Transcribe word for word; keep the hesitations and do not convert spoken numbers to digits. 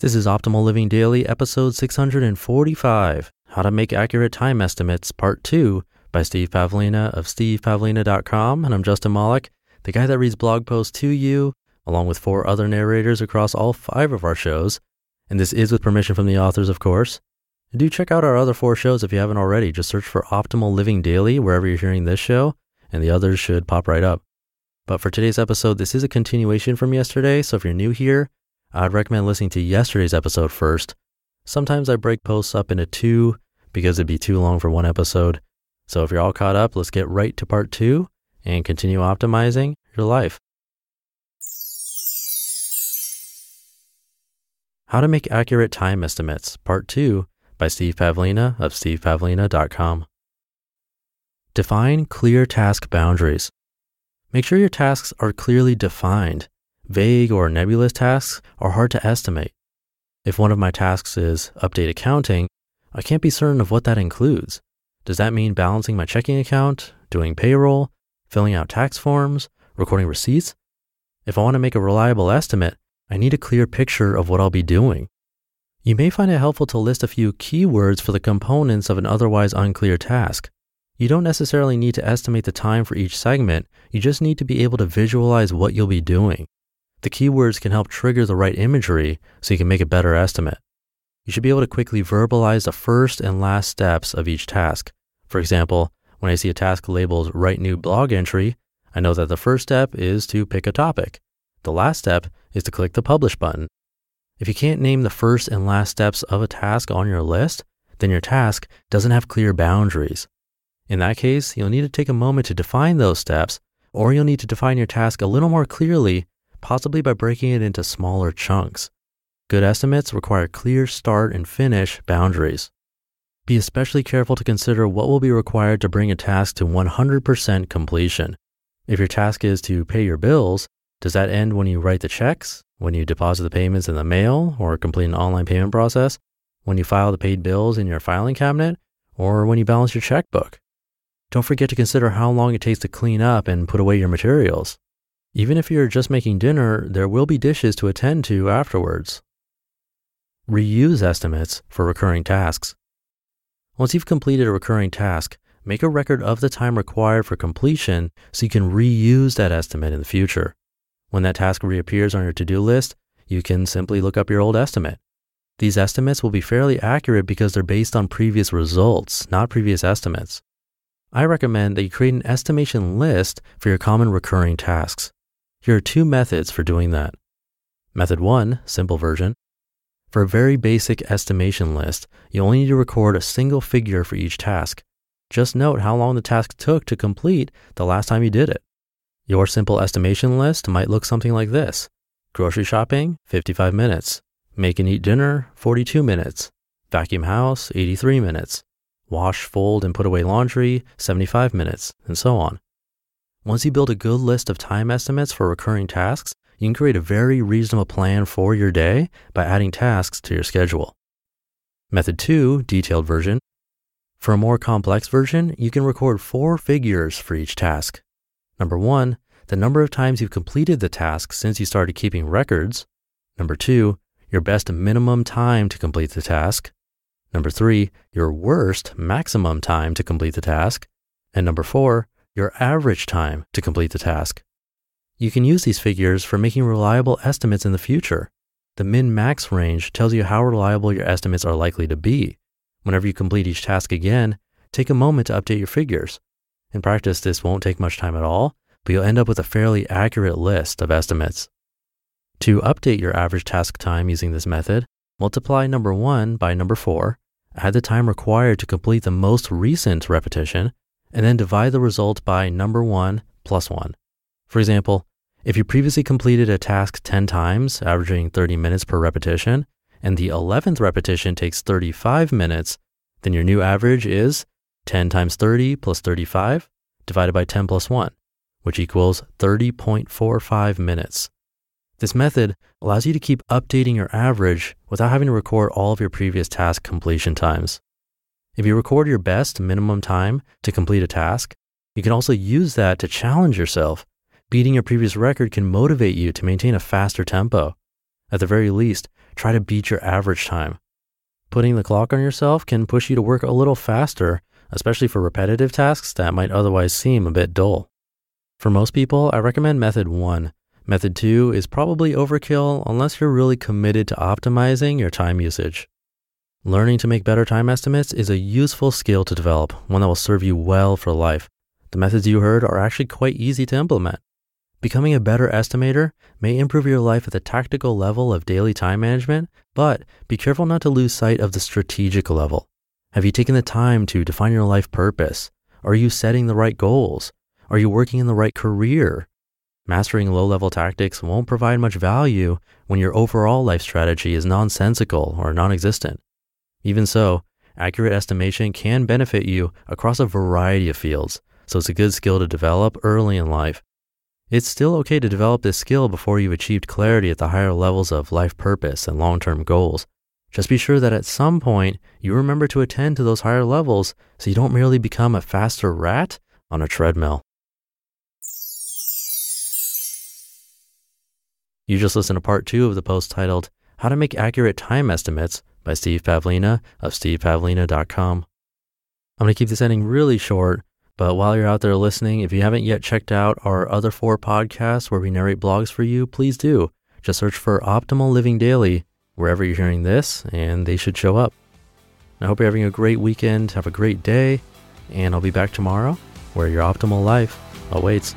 This is Optimal Living Daily, episode six hundred forty-five, How to Make Accurate Time Estimates, part two, by Steve Pavlina of steve pavlina dot com, and I'm Justin Mollick, the guy that reads blog posts to you, along with four other narrators across all five of our shows, and this is with permission from the authors, of course. And do check out our other four shows if you haven't already. Just search for Optimal Living Daily wherever you're hearing this show, and the others should pop right up. But for today's episode, this is a continuation from yesterday, so if you're new here, I'd recommend listening to yesterday's episode first. Sometimes I break posts up into two because it'd be too long for one episode. So if you're all caught up, let's get right to part two and continue optimizing your life. How to Make Accurate Time Estimates, part two, by Steve Pavlina of steve pavlina dot com. Define clear task boundaries. Make sure your tasks are clearly defined. Vague or nebulous tasks are hard to estimate. If one of my tasks is update accounting, I can't be certain of what that includes. Does that mean balancing my checking account, doing payroll, filling out tax forms, recording receipts? If I want to make a reliable estimate, I need a clear picture of what I'll be doing. You may find it helpful to list a few keywords for the components of an otherwise unclear task. You don't necessarily need to estimate the time for each segment, you just need to be able to visualize what you'll be doing. The keywords can help trigger the right imagery so you can make a better estimate. You should be able to quickly verbalize the first and last steps of each task. For example, when I see a task labeled Write New Blog Entry, I know that the first step is to pick a topic. The last step is to click the Publish button. If you can't name the first and last steps of a task on your list, then your task doesn't have clear boundaries. In that case, you'll need to take a moment to define those steps, or you'll need to define your task a little more clearly, possibly by breaking it into smaller chunks. Good estimates require clear start and finish boundaries. Be especially careful to consider what will be required to bring a task to one hundred percent completion. If your task is to pay your bills, does that end when you write the checks, when you deposit the payments in the mail or complete an online payment process, when you file the paid bills in your filing cabinet, or when you balance your checkbook? Don't forget to consider how long it takes to clean up and put away your materials. Even if you're just making dinner, there will be dishes to attend to afterwards. Reuse estimates for recurring tasks. Once you've completed a recurring task, make a record of the time required for completion so you can reuse that estimate in the future. When that task reappears on your to-do list, you can simply look up your old estimate. These estimates will be fairly accurate because they're based on previous results, not previous estimates. I recommend that you create an estimation list for your common recurring tasks. Here are two methods for doing that. Method one, simple version. For a very basic estimation list, you only need to record a single figure for each task. Just note how long the task took to complete the last time you did it. Your simple estimation list might look something like this. Grocery shopping, fifty-five minutes. Make and eat dinner, forty-two minutes. Vacuum house, eighty-three minutes. Wash, fold, and put away laundry, seventy-five minutes, and so on. Once you build a good list of time estimates for recurring tasks, you can create a very reasonable plan for your day by adding tasks to your schedule. Method two, detailed version. For a more complex version, you can record four figures for each task. Number one, the number of times you've completed the task since you started keeping records. Number two, your best minimum time to complete the task. Number three, your worst maximum time to complete the task. And number four, your average time to complete the task. You can use these figures for making reliable estimates in the future. The min-max range tells you how reliable your estimates are likely to be. Whenever you complete each task again, take a moment to update your figures. In practice, this won't take much time at all, but you'll end up with a fairly accurate list of estimates. To update your average task time using this method, multiply number one by number four, add the time required to complete the most recent repetition, and then divide the result by number one plus one. For example, if you previously completed a task ten times, averaging thirty minutes per repetition, and the eleventh repetition takes thirty-five minutes, then your new average is ten times thirty plus thirty-five divided by ten plus one, which equals thirty point four five minutes. This method allows you to keep updating your average without having to record all of your previous task completion times. If you record your best minimum time to complete a task, you can also use that to challenge yourself. Beating your previous record can motivate you to maintain a faster tempo. At the very least, try to beat your average time. Putting the clock on yourself can push you to work a little faster, especially for repetitive tasks that might otherwise seem a bit dull. For most people, I recommend method one. Method two is probably overkill unless you're really committed to optimizing your time usage. Learning to make better time estimates is a useful skill to develop, one that will serve you well for life. The methods you heard are actually quite easy to implement. Becoming a better estimator may improve your life at the tactical level of daily time management, but be careful not to lose sight of the strategic level. Have you taken the time to define your life purpose? Are you setting the right goals? Are you working in the right career? Mastering low-level tactics won't provide much value when your overall life strategy is nonsensical or non-existent. Even so, accurate estimation can benefit you across a variety of fields, so it's a good skill to develop early in life. It's still okay to develop this skill before you've achieved clarity at the higher levels of life purpose and long-term goals. Just be sure that at some point you remember to attend to those higher levels so you don't merely become a faster rat on a treadmill. You just listened to part two of the post titled, How to Make Accurate Time Estimates by Steve Pavlina of steve pavlina dot com. I'm going to keep this ending really short, but while you're out there listening, if you haven't yet checked out our other four podcasts where we narrate blogs for you, please do. Just search for Optimal Living Daily wherever you're hearing this, and they should show up. I hope you're having a great weekend. Have a great day, and I'll be back tomorrow where your optimal life awaits.